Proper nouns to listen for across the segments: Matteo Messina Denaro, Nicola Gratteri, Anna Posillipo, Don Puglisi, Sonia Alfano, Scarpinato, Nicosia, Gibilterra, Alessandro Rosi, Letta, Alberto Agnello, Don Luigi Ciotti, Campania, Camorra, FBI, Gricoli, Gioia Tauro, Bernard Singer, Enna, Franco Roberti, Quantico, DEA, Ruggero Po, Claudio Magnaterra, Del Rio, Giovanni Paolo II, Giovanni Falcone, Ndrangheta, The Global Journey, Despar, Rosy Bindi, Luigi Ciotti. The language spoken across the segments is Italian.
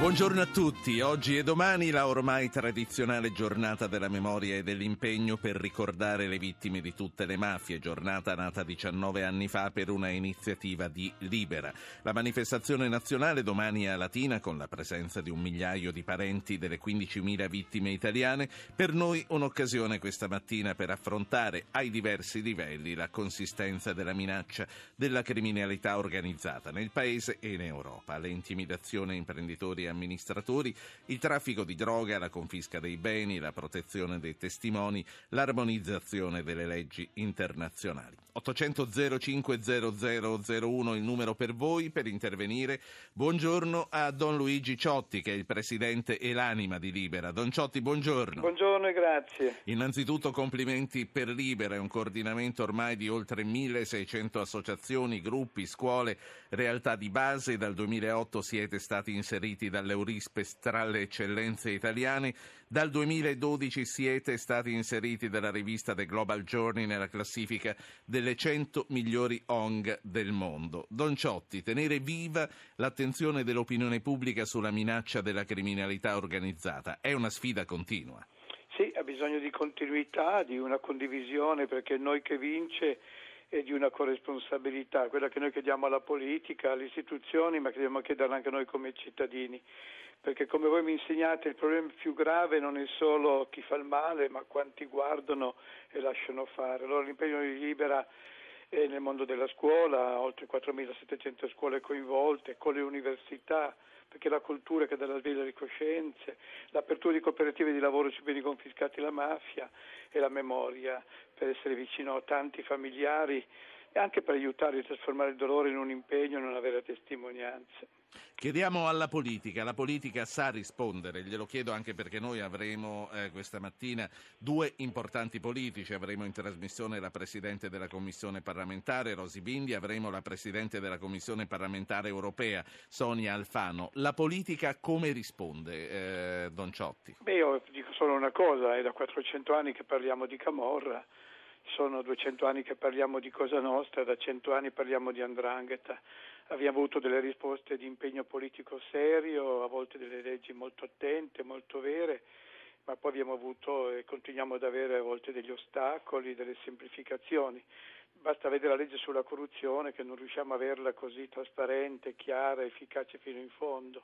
Buongiorno a tutti. Oggi e domani la ormai tradizionale giornata della memoria e dell'impegno per ricordare le vittime di tutte le mafie, giornata nata 19 anni fa per una iniziativa di Libera. La manifestazione nazionale domani a Latina con la presenza di 1 migliaio di parenti delle 15.000 vittime italiane, per noi un'occasione questa mattina per affrontare ai diversi livelli la consistenza della minaccia della criminalità organizzata nel paese e in Europa, le intimidazioni a imprenditori amministratori, il traffico di droga, la confisca dei beni, la protezione dei testimoni, l'armonizzazione delle leggi internazionali. 800 050 001 il numero per voi per intervenire. Buongiorno a Don Luigi Ciotti, che è il presidente e l'anima di Libera. Don Ciotti, buongiorno. Buongiorno e grazie. Innanzitutto complimenti per Libera, è un coordinamento ormai di oltre 1.600 associazioni, gruppi, scuole, realtà di base. Dal 2008 siete stati inseriti dall'Eurispes tra le eccellenze italiane, dal 2012 siete stati inseriti dalla rivista The Global Journey nella classifica delle 100 migliori ONG del mondo. Don Ciotti, tenere viva l'attenzione dell'opinione pubblica sulla minaccia della criminalità organizzata è una sfida continua. Sì, ha bisogno di continuità, di una condivisione, perché noi che vince e di una corresponsabilità, quella che noi chiediamo alla politica, alle istituzioni, ma che dobbiamo chiederla anche noi come cittadini, perché come voi mi insegnate il problema più grave non è solo chi fa il male, ma quanti guardano e lasciano fare. Allora l'impegno di Libera è nel mondo della scuola, oltre 4.700 scuole coinvolte, con le università, perché la cultura che dà la sveglia alle coscienze, l'apertura di cooperative di lavoro sui beni confiscati alla mafia e la memoria per essere vicino a tanti familiari e anche per aiutare a trasformare il dolore in un impegno e in una vera testimonianza. Chiediamo alla politica, la politica sa rispondere, glielo chiedo anche perché noi avremo questa mattina 2 importanti politici, avremo in trasmissione la Presidente della Commissione parlamentare Rosy Bindi, avremo la Presidente della Commissione parlamentare europea Sonia Alfano. La politica come risponde, Don Ciotti? Beh, io dico solo una cosa, è da 400 anni che parliamo di camorra, sono 200 anni che parliamo di Cosa Nostra, da 100 anni parliamo di 'Ndrangheta. Abbiamo avuto delle risposte di impegno politico serio, a volte delle leggi molto attente, molto vere, ma poi abbiamo avuto e continuiamo ad avere a volte degli ostacoli, delle semplificazioni. Basta vedere la legge sulla corruzione, che non riusciamo a averla così trasparente, chiara, efficace fino in fondo.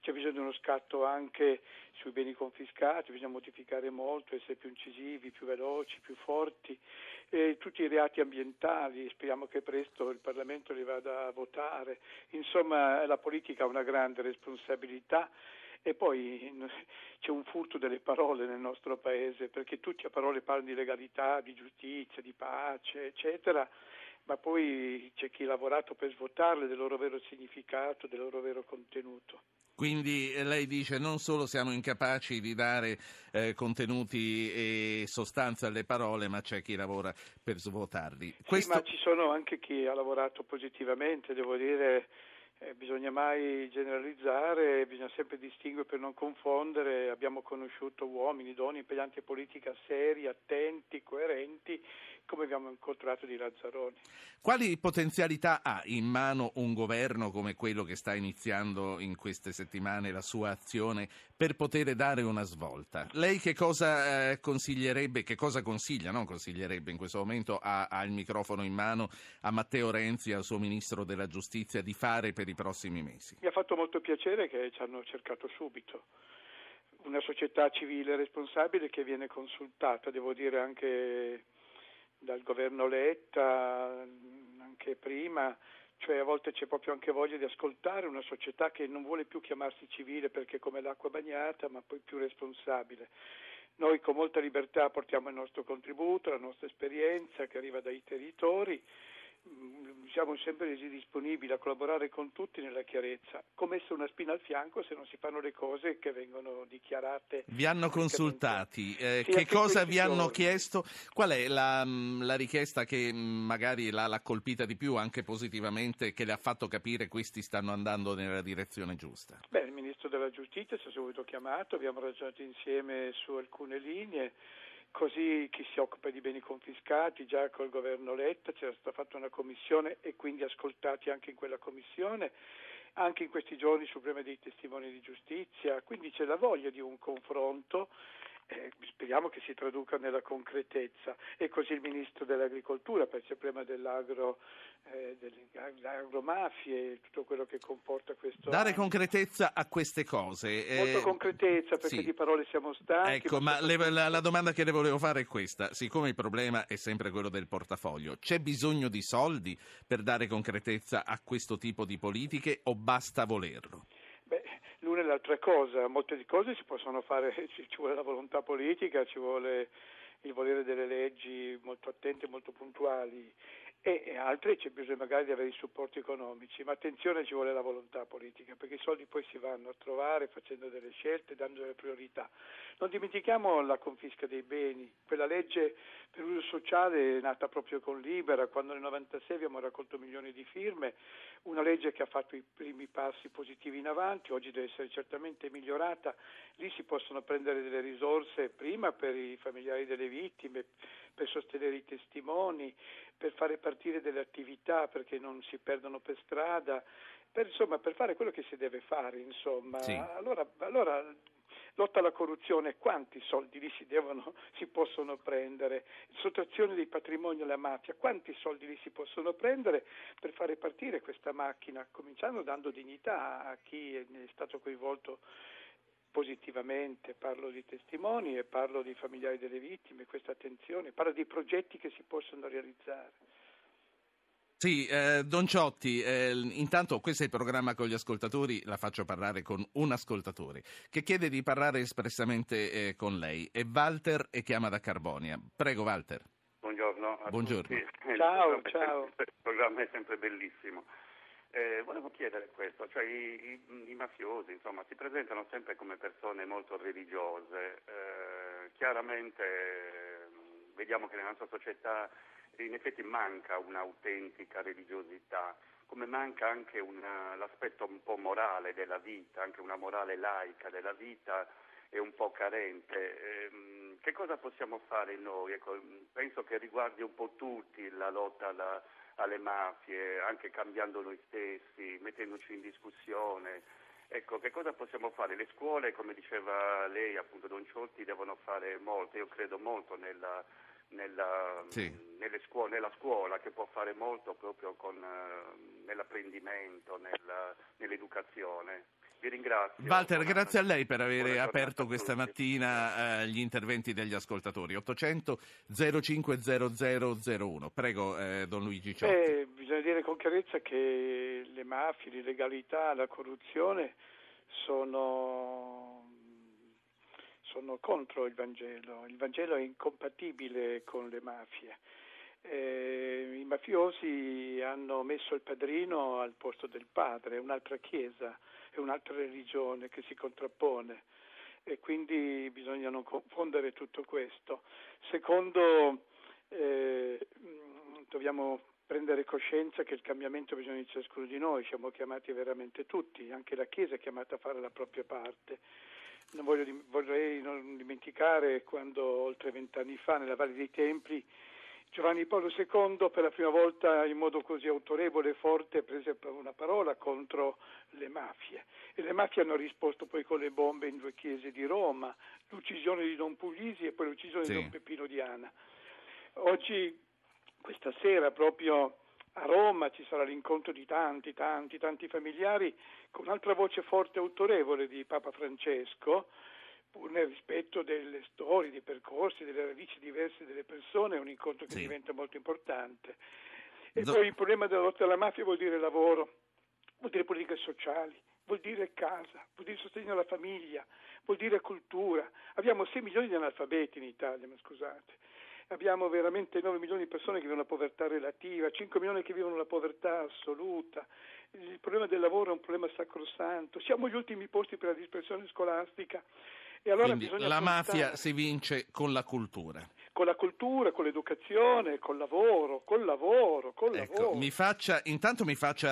C'è bisogno di uno scatto anche sui beni confiscati, bisogna modificare molto, essere più incisivi, più veloci, più forti, e tutti i reati ambientali, speriamo che presto il Parlamento li vada a votare. Insomma, la politica ha una grande responsabilità. E poi c'è un furto delle parole nel nostro paese, perché tutti a parole parlano di legalità, di giustizia, di pace, eccetera, ma poi c'è chi ha lavorato per svuotarle del loro vero significato, del loro vero contenuto. Quindi lei dice non solo siamo incapaci di dare contenuti e sostanza alle parole, ma c'è chi lavora per svuotarli. Questo... Sì, ma ci sono anche chi ha lavorato positivamente, devo dire. Bisogna mai generalizzare, bisogna sempre distinguere per non confondere. Abbiamo conosciuto uomini, donne, impegnati in politica seri, attenti, coerenti, come abbiamo incontrato di Lazzaroni. Quali potenzialità ha in mano un governo come quello che sta iniziando in queste settimane la sua azione per poter dare una svolta? Lei che cosa consiglierebbe, che cosa consiglia, non consiglierebbe in questo momento, ha il microfono in mano a Matteo Renzi, al suo ministro della giustizia, di fare per i prossimi mesi? Mi ha fatto molto piacere che ci hanno cercato subito. Una società civile responsabile che viene consultata, devo dire anche dal governo Letta, anche prima, cioè a volte c'è proprio anche voglia di ascoltare una società che non vuole più chiamarsi civile perché è come l'acqua bagnata, ma poi più responsabile. Noi con molta libertà portiamo il nostro contributo, la nostra esperienza che arriva dai territori. Siamo sempre resi disponibili a collaborare con tutti nella chiarezza, come se una spina al fianco se non si fanno le cose che vengono dichiarate. Vi hanno consultati, sì, che cosa vi hanno chiesto? Qual è la richiesta che magari l'ha colpita di più, anche positivamente, che le ha fatto capire questi stanno andando nella direzione giusta? Beh, il Ministro della Giustizia ci ha subito chiamato, abbiamo ragionato insieme su alcune linee. Così chi si occupa di beni confiscati, già col governo Letta c'era stata fatta una commissione e quindi ascoltati anche in quella commissione, anche in questi giorni sul problema dei testimoni di giustizia, quindi c'è la voglia di un confronto, speriamo che si traduca nella concretezza. E così il Ministro dell'Agricoltura, perché c'è il problema dell'agro, delle agromafie, tutto quello che comporta questo. Dare concretezza a queste cose. Molto concretezza, perché sì, di parole siamo stanchi. Ecco, ma la domanda che le volevo fare è questa: siccome il problema è sempre quello del portafoglio, c'è bisogno di soldi per dare concretezza a questo tipo di politiche o basta volerlo? L'una e l'altra cosa, molte cose si possono fare, ci vuole la volontà politica, ci vuole il volere delle leggi molto attente, molto puntuali, e altre c'è bisogno magari di avere i supporti economici, ma attenzione, ci vuole la volontà politica, perché i soldi poi si vanno a trovare facendo delle scelte, dando delle priorità. Non dimentichiamo la confisca dei beni, quella legge per l'uso sociale è nata proprio con Libera, quando nel 96 abbiamo raccolto milioni di firme, una legge che ha fatto i primi passi positivi in avanti, oggi deve essere certamente migliorata, lì si possono prendere delle risorse prima per i familiari delle vittime, per sostenere i testimoni, per fare partire delle attività perché non si perdono per strada, per fare quello che si deve fare, insomma. Sì. Allora lotta alla corruzione, quanti soldi lì si possono prendere, sottrazione dei patrimoni alla mafia, quanti soldi lì si possono prendere per fare partire questa macchina, cominciando dando dignità a chi è stato coinvolto positivamente, parlo di testimoni e parlo di familiari delle vittime, questa attenzione, parlo di progetti che si possono realizzare. Sì, Don Ciotti, intanto questo è il programma con gli ascoltatori, la faccio parlare con un ascoltatore che chiede di parlare espressamente con lei, è Walter e chiama da Carbonia. Prego Walter. Buongiorno. Buongiorno. Ciao. Il programma è sempre bellissimo. Volevo chiedere questo, cioè i mafiosi insomma si presentano sempre come persone molto religiose, chiaramente vediamo che nella nostra società in effetti manca un'autentica religiosità, come manca anche l'aspetto un po' morale della vita, anche una morale laica della vita è un po' carente. Che cosa possiamo fare noi? Ecco, penso che riguardi un po' tutti la lotta alle mafie, anche cambiando noi stessi, mettendoci in discussione. Ecco, che cosa possiamo fare? Le scuole, come diceva lei, appunto Don Ciotti, devono fare molto, io credo molto nella scuola, che può fare molto proprio nell'apprendimento, nell'educazione. Vi ringrazio. Walter, grazie a lei per aver aperto questa mattina gli interventi degli ascoltatori. 800 050001. Prego, Don Luigi Ciotti. Bisogna dire con chiarezza che le mafie, l'illegalità, la corruzione sono contro il Vangelo. Il Vangelo è incompatibile con le mafie. I mafiosi hanno messo il padrino al posto del padre, è un'altra chiesa, è un'altra religione che si contrappone, e quindi bisogna non confondere tutto questo. Secondo, dobbiamo prendere coscienza che il cambiamento ha bisogno di ciascuno di noi, siamo chiamati veramente tutti, anche la Chiesa è chiamata a fare la propria parte. Vorrei non dimenticare quando oltre 20 anni fa nella Valle dei Templi Giovanni Paolo II per la prima volta in modo così autorevole e forte prese una parola contro le mafie, e le mafie hanno risposto poi con le bombe in 2 chiese di Roma, l'uccisione di Don Puglisi e poi l'uccisione di Don Peppino Diana. Oggi, questa sera proprio a Roma ci sarà l'incontro di tanti familiari con un'altra voce forte e autorevole di Papa Francesco, nel rispetto delle storie, dei percorsi, delle radici diverse delle persone, è un incontro che diventa molto importante. E poi il problema della lotta alla mafia vuol dire lavoro, vuol dire politiche sociali, vuol dire casa, vuol dire sostegno alla famiglia, vuol dire cultura. Abbiamo 6 milioni di analfabeti in Italia, ma scusate. Abbiamo veramente 9 milioni di persone che vivono la povertà relativa, 5 milioni che vivono la povertà assoluta, il problema del lavoro è un problema sacrosanto, siamo gli ultimi posti per la dispersione scolastica. E allora quindi la mafia si vince con la cultura. Con la cultura, con l'educazione, col lavoro. Ecco, mi faccia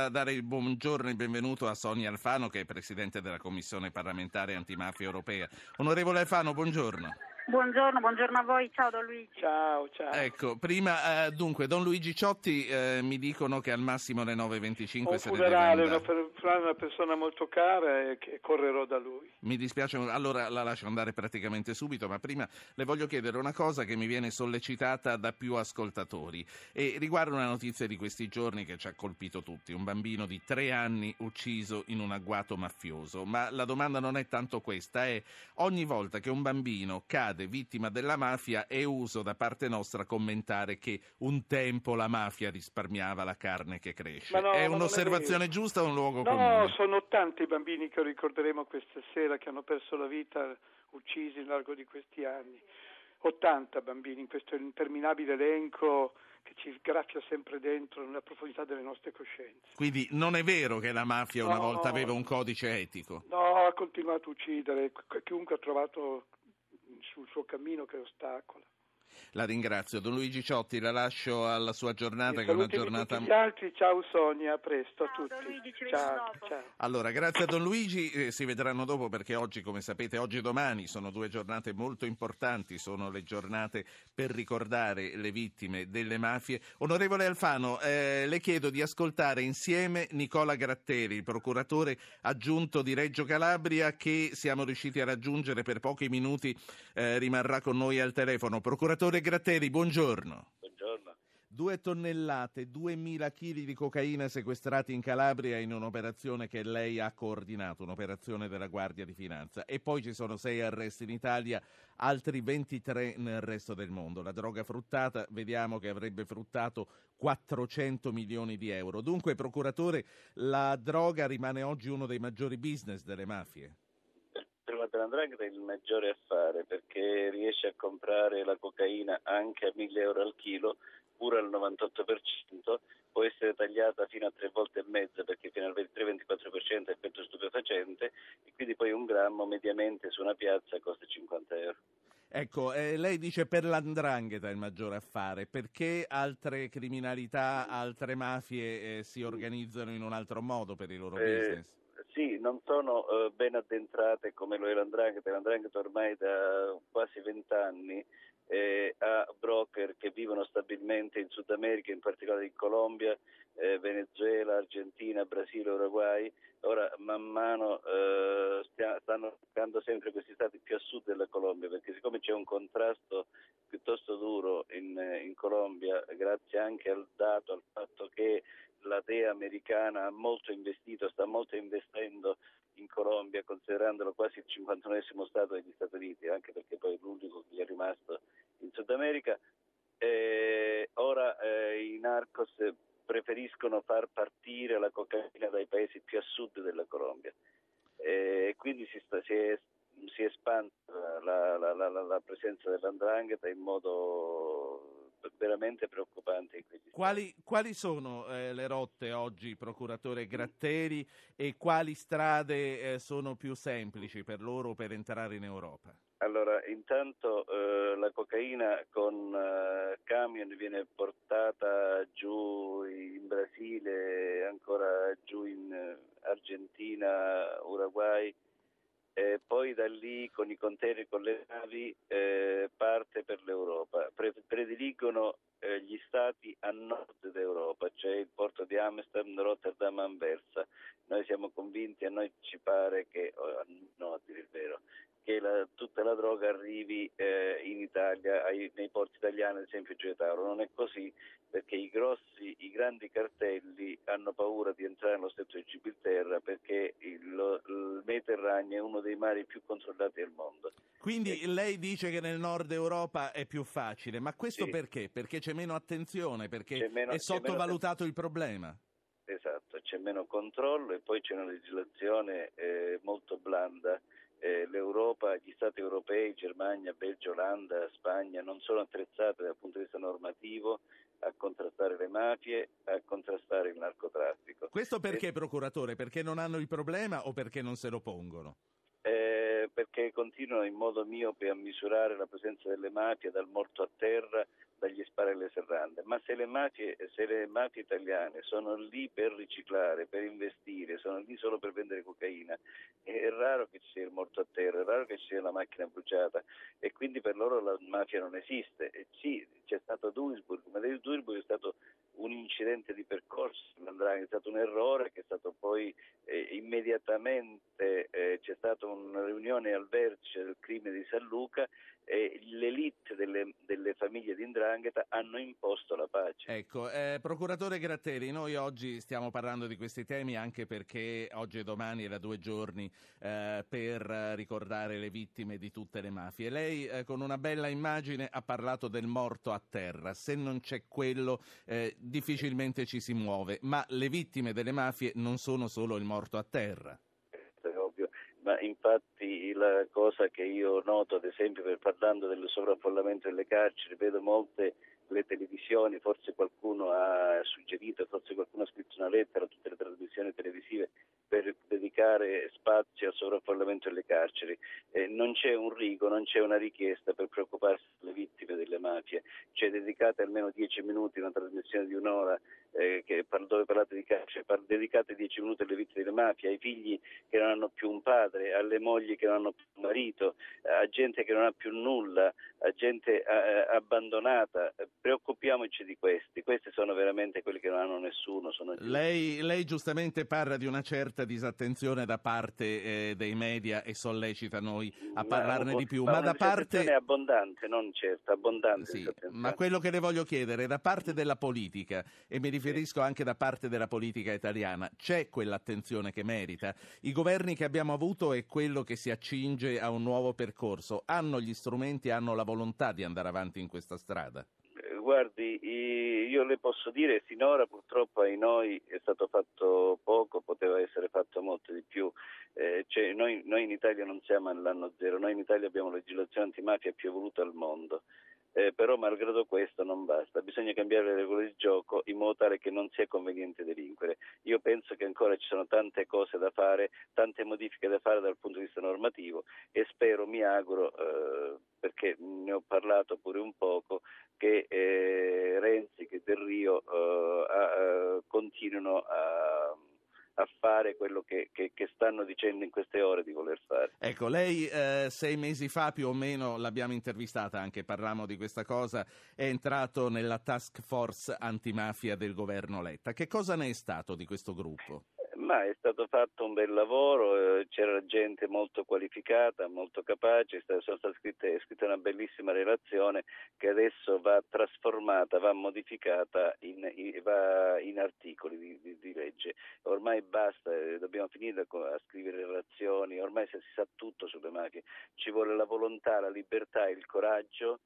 dare il buongiorno e il benvenuto a Sonia Alfano, che è Presidente della Commissione parlamentare antimafia europea. Onorevole Alfano, buongiorno. Buongiorno a voi, ciao Don Luigi. Ciao. Ecco, prima, dunque, Don Luigi Ciotti, mi dicono che al massimo alle 9.25 un funerale, una persona molto cara e che correrò da lui. Mi dispiace, allora la lascio andare praticamente subito, ma prima le voglio chiedere una cosa che mi viene sollecitata da più ascoltatori e riguarda una notizia di questi giorni che ci ha colpito tutti, un bambino di 3 anni ucciso in un agguato mafioso, ma la domanda non è tanto questa, è ogni volta che un bambino cade vittima della mafia è uso da parte nostra commentare che un tempo la mafia risparmiava la carne che cresce. No, è un'osservazione giusta o un luogo comune? No, sono tanti i bambini che ricorderemo questa sera che hanno perso la vita uccisi nel largo di questi anni. 80 bambini in questo interminabile elenco che ci graffia sempre dentro nella profondità delle nostre coscienze. Quindi non è vero che la mafia una volta aveva un codice etico? No, ha continuato a uccidere chiunque ha trovato sul suo cammino che ostacola. La ringrazio, Don Luigi Ciotti, la lascio alla sua giornata che è una giornata. Tutti gli altri, ciao Sonia, a presto a tutti. Don Luigi, ci vediamo dopo. Ciao. Allora, grazie a Don Luigi, si vedranno dopo perché oggi, come sapete, oggi e domani sono 2 giornate molto importanti, sono le giornate per ricordare le vittime delle mafie. Onorevole Alfano, le chiedo di ascoltare insieme Nicola Gratteri, il procuratore aggiunto di Reggio Calabria che siamo riusciti a raggiungere per pochi minuti, rimarrà con noi al telefono. Procuratore Gratteri, buongiorno. Buongiorno. 2 tonnellate, 2.000 chili di cocaina sequestrati in Calabria in un'operazione che lei ha coordinato, un'operazione della Guardia di Finanza. E poi ci sono 6 arresti in Italia, altri 23 nel resto del mondo. La droga fruttata, vediamo che avrebbe fruttato 400 milioni di euro. Dunque, procuratore, la droga rimane oggi uno dei maggiori business delle mafie. Prima della 'ndrangheta è il maggiore affare perché riesce a comprare la cocaina anche a 1.000 euro al chilo, pure al 98%, può essere tagliata fino a 3,5 volte perché fino al 23-24% è effetto stupefacente e quindi poi 1 grammo mediamente su una piazza costa 50 euro. Ecco, lei dice per la 'ndrangheta è il maggiore affare, perché altre criminalità, altre mafie si organizzano in un altro modo per i loro business? Sì, non sono ben addentrate come lo è la 'ndrangheta. La 'ndrangheta ormai da quasi 20 anni ha broker che vivono stabilmente in Sud America, in particolare in Colombia, Venezuela, Argentina, Brasile, Uruguay. Ora man mano stanno toccando sempre questi stati più a sud della Colombia perché siccome c'è un contrasto piuttosto duro in Colombia, grazie anche al fatto che la DEA americana ha molto investito, sta molto investendo in Colombia, considerandolo quasi il 59° stato degli Stati Uniti, anche perché poi è l'unico che gli è rimasto in Sud America. Ora i narcos preferiscono far partire la cocaina dai paesi più a sud della Colombia e quindi si espande la presenza della 'ndrangheta in modo veramente preoccupante. Quali sono le rotte oggi, procuratore Gratteri, e quali strade sono più semplici per loro per entrare in Europa? Allora, intanto la cocaina con camion viene portata giù in Brasile, ancora giù in Argentina, Uruguay. Poi da lì con i container, con le navi, parte per l'Europa. Prediligono gli stati a nord d'Europa, cioè il porto di Amsterdam, Rotterdam, Anversa. Noi siamo convinti, a noi ci pare che, no a dire il vero, che tutta la droga arrivi in Italia, nei porti italiani, ad esempio Gioia Tauro. Non è così perché i grandi cartelli hanno paura di entrare nello stretto di Gibilterra perché il Mediterraneo è uno dei mari più controllati del mondo. Quindi lei dice che nel nord Europa è più facile, ma questo sì. Perché? Perché c'è meno attenzione, perché è sottovalutato il problema? Esatto, c'è meno controllo e poi c'è una legislazione molto blanda. L'Europa, gli stati europei, Germania, Belgio, Olanda, Spagna non sono attrezzati dal punto di vista normativo a contrastare le mafie, a contrastare il narcotraffico. Questo perché, procuratore? Perché non hanno il problema o perché non se lo pongono? Perché continuano in modo miope a misurare la presenza delle mafie dal morto a terra, dagli spari alle serrande, ma se le mafie italiane sono lì per riciclare, per investire, sono lì solo per vendere cocaina, è raro che ci sia il morto a terra, è raro che ci sia la macchina bruciata, e quindi per loro la mafia non esiste. E sì, c'è stato Duisburg, ma Duisburg è stato un incidente di percorso, è stato un errore che è stato poi immediatamente, c'è stata una riunione al vertice del crimine di San Luca e l'elite delle famiglie di 'Ndrangheta hanno imposto la pace. Ecco, procuratore Gratteri, noi oggi stiamo parlando di questi temi anche perché oggi e domani è da 2 giorni per ricordare le vittime di tutte le mafie. Lei con una bella immagine ha parlato del morto a terra, se non c'è quello difficilmente ci si muove, ma le vittime delle mafie non sono solo il morto a terra. Ma infatti la cosa che io noto, ad esempio, parlando del sovraffollamento delle carceri, vedo molte le televisioni, forse qualcuno ha suggerito, forse qualcuno ha scritto una lettera a tutte le trasmissioni televisive per dedicare spazi al sovraffollamento delle carceri. Non c'è un rigo, non c'è una richiesta per preoccuparsi delle vittime delle mafie. Cioè, dedicate almeno 10 minuti, una trasmissione di un'ora dove parlate di carcere, dedicate 10 minuti alle vittime delle mafie, ai figli che non hanno più un padre, alle mogli che non hanno più un marito, a gente che non ha più nulla, a gente abbandonata. Preoccupiamoci di questi sono veramente quelli che non hanno nessuno. Lei giustamente parla di una certa disattenzione da parte dei media e sollecita noi a parlarne di più, ma da parte abbondante, non certa, abbondante. Sì, ma quello che le voglio chiedere, da parte della politica, e mi riferisco anche da parte della politica italiana, c'è quell'attenzione che merita? I governi che abbiamo avuto e quello che si accinge a un nuovo percorso hanno gli strumenti, hanno la volontà di andare avanti in questa strada? Guardi, io le posso dire, sinora purtroppo ai noi è stato fatto poco, poteva essere fatto molto di più. Noi in Italia non siamo all'anno zero, noi in Italia abbiamo la legislazione antimafia più evoluta al mondo. Però malgrado questo non basta, bisogna cambiare le regole di gioco in modo tale che non sia conveniente delinquere. Io penso che ancora ci sono tante cose da fare, tante modifiche da fare dal punto di vista normativo, e spero, mi auguro, perché ne ho parlato pure un poco, che Renzi, che Del Rio continuino a fare quello che stanno dicendo in queste ore di voler fare. Ecco, lei 6 mesi fa più o meno, l'abbiamo intervistata anche, parlammo di questa cosa, è entrato nella task force antimafia del governo Letta. Che cosa ne è stato di questo gruppo? Ma è stato fatto un bel lavoro, c'era gente molto qualificata, molto capace, è scritta una bellissima relazione che adesso va trasformata, va modificata in articoli di legge. Ormai basta, dobbiamo finire a scrivere relazioni, ormai si sa tutto sulle mafie, ci vuole la volontà, la libertà e il coraggio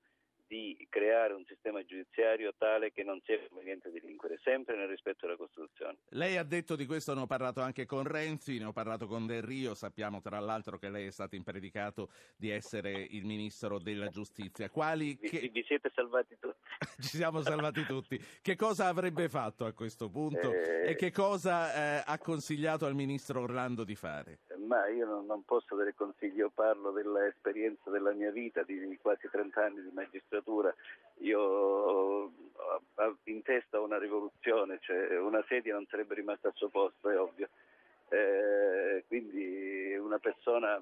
di creare un sistema giudiziario tale che non sia conveniente delinquere, sempre nel rispetto della Costituzione. Lei ha detto di questo, ne ho parlato anche con Renzi, ne ho parlato con Del Rio, sappiamo tra l'altro che lei è stato impredicato di essere il ministro della giustizia. Vi siete salvati tutti. Ci siamo salvati tutti. Che cosa avrebbe fatto a questo punto e che cosa ha consigliato al ministro Orlando di fare? Ma io non posso dare consigli, io parlo dell'esperienza della mia vita, di quasi 30 anni di magistratura. Io ho in testa una rivoluzione, cioè una sedia non sarebbe rimasta al suo posto, è ovvio. Quindi una persona,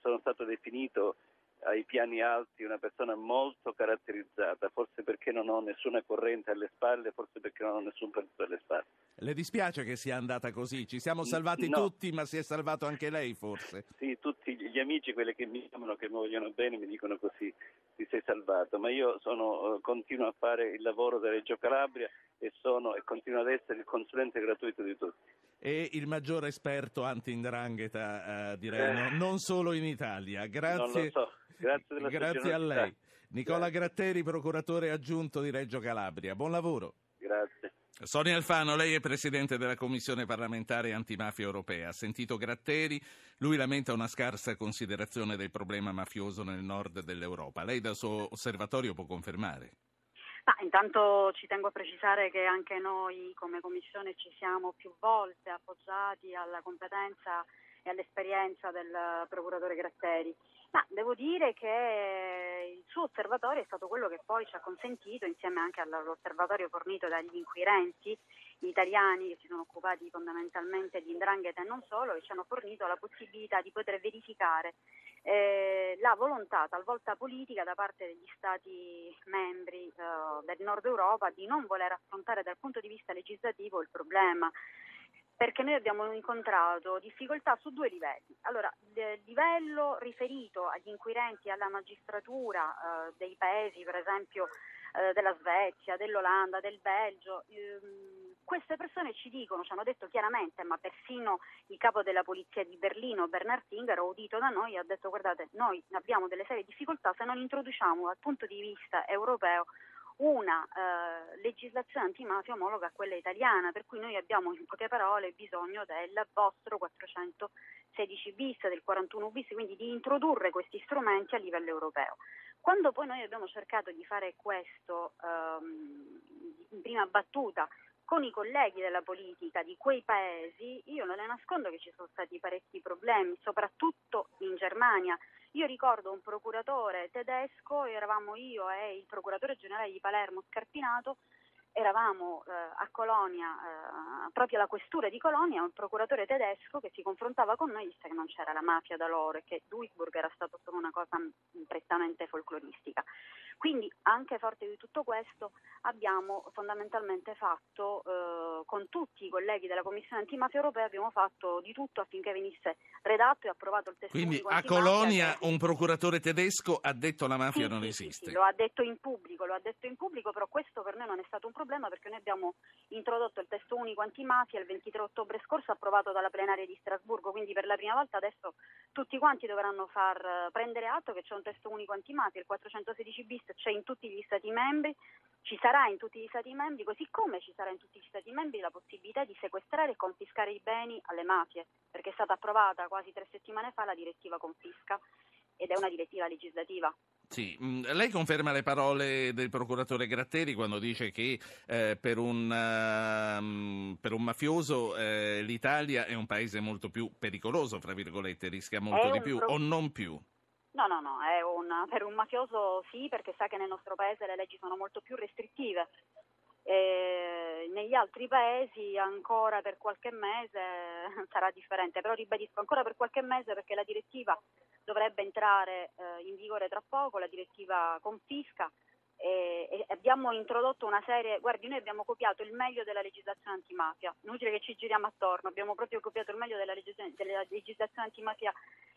sono stato definito ai piani alti, una persona molto caratterizzata, forse perché non ho nessuna corrente alle spalle, forse perché non ho nessun partito alle spalle. Le dispiace che sia andata così? Ci siamo salvati tutti, ma si è salvato anche lei forse? Sì, tutti gli amici, quelli che mi amano, che mi vogliono bene, mi dicono così, ti sei salvato, ma io continuo a fare il lavoro da Reggio Calabria e continuo ad essere il consulente gratuito di tutti. E il maggiore esperto anti-'ndrangheta, direi, non solo in Italia. Grazie, non lo so. Grazie a lei. Nicola Gratteri, procuratore aggiunto di Reggio Calabria. Buon lavoro. Grazie. Sonia Alfano, lei è presidente della Commissione parlamentare antimafia europea. Ha sentito Gratteri, lui lamenta una scarsa considerazione del problema mafioso nel nord dell'Europa. Lei dal suo osservatorio può confermare? Ah, intanto ci tengo a precisare che anche noi come Commissione ci siamo più volte appoggiati alla competenza e all'esperienza del procuratore Gratteri. Ma devo dire che il suo osservatorio è stato quello che poi ci ha consentito, insieme anche all'osservatorio fornito dagli inquirenti italiani che si sono occupati fondamentalmente di 'ndrangheta e non solo, e ci hanno fornito la possibilità di poter verificare la volontà talvolta politica da parte degli stati membri del Nord Europa di non voler affrontare dal punto di vista legislativo il problema, perché noi abbiamo incontrato difficoltà su due livelli. Allora, il livello riferito agli inquirenti e alla magistratura dei paesi, per esempio della Svezia, dell'Olanda, del Belgio, queste persone ci dicono, ci hanno detto chiaramente, ma persino il capo della polizia di Berlino, Bernard Singer, audito da noi, ha detto: guardate, noi abbiamo delle serie difficoltà se non introduciamo dal punto di vista europeo una legislazione antimafia omologa a quella italiana, per cui noi abbiamo in poche parole bisogno del vostro 416 bis, del 41 bis, quindi di introdurre questi strumenti a livello europeo. Quando poi noi abbiamo cercato di fare questo in prima battuta con i colleghi della politica di quei paesi, io non le nascondo che ci sono stati parecchi problemi, soprattutto in Germania. Io ricordo un procuratore tedesco, eravamo io e il procuratore generale di Palermo, Scarpinato, eravamo a Colonia, proprio alla questura di Colonia, un procuratore tedesco che si confrontava con noi, disse che non c'era la mafia da loro e che Duisburg era stato solo una cosa prettamente folcloristica. Quindi, anche forte di tutto questo, abbiamo fondamentalmente fatto, con tutti i colleghi della Commissione Antimafia Europea, abbiamo fatto di tutto affinché venisse redatto e approvato il testo. Quindi a Colonia che... un procuratore tedesco ha detto la mafia non esiste. Sì, lo ha detto in pubblico, però questo per noi non è stato un problema, perché noi abbiamo introdotto il testo unico antimafia il 23 ottobre scorso, approvato dalla plenaria di Strasburgo, quindi per la prima volta adesso tutti quanti dovranno far prendere atto che c'è un testo unico antimafia, il 416 bis c'è in tutti gli Stati membri, ci sarà in tutti gli Stati membri, così come ci sarà in tutti gli Stati membri la possibilità di sequestrare e confiscare i beni alle mafie, perché è stata approvata quasi 3 settimane fa la direttiva confisca, ed è una direttiva legislativa. Sì, lei conferma le parole del procuratore Gratteri quando dice che per un mafioso l'Italia è un paese molto più pericoloso, fra virgolette, rischia molto di più o non più? No, per un mafioso sì, perché sa che nel nostro paese le leggi sono molto più restrittive. Negli altri paesi ancora per qualche mese sarà differente, però ribadisco ancora per qualche mese, perché la direttiva dovrebbe entrare in vigore tra poco, la direttiva confisca, e abbiamo introdotto una serie, guardi, noi abbiamo copiato il meglio della legislazione antimafia, inutile che ci giriamo attorno, abbiamo proprio copiato il meglio della legislazione antimafia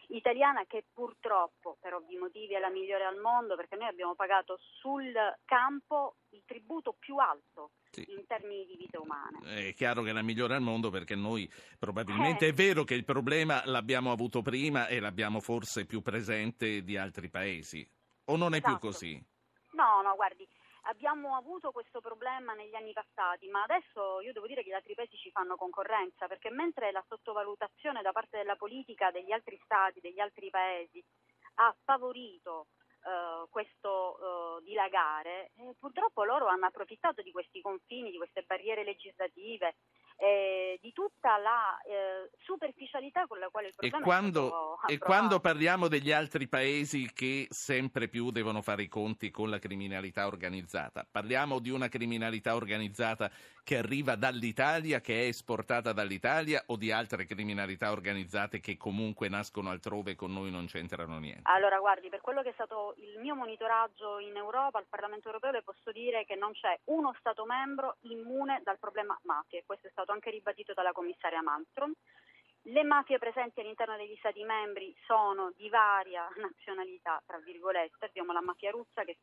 italiana, che purtroppo per ovvi motivi è la migliore al mondo, perché noi abbiamo pagato sul campo il tributo più alto. Sì. In termini di vite umane è chiaro che è la migliore al mondo, perché noi probabilmente è vero che il problema l'abbiamo avuto prima e l'abbiamo forse più presente di altri paesi, o non è esatto. Più così? No, guardi, abbiamo avuto questo problema negli anni passati, ma adesso io devo dire che gli altri paesi ci fanno concorrenza, perché mentre la sottovalutazione da parte della politica degli altri stati, degli altri paesi ha favorito questo dilagare, purtroppo loro hanno approfittato di questi confini, di queste barriere legislative, di tutta la superficialità con la quale il problema quando parliamo degli altri paesi che sempre più devono fare i conti con la criminalità organizzata, parliamo di una criminalità organizzata che arriva dall'Italia, che è esportata dall'Italia, o di altre criminalità organizzate che comunque nascono altrove e con noi non c'entrano niente? Allora, guardi, per quello che è stato il mio monitoraggio in Europa, al Parlamento Europeo, le posso dire che non c'è uno Stato membro immune dal problema mafia, e questo è stato anche ribadito dalla commissaria Malmström. Le mafie presenti all'interno degli Stati membri sono di varia nazionalità, tra virgolette. Abbiamo la mafia russa che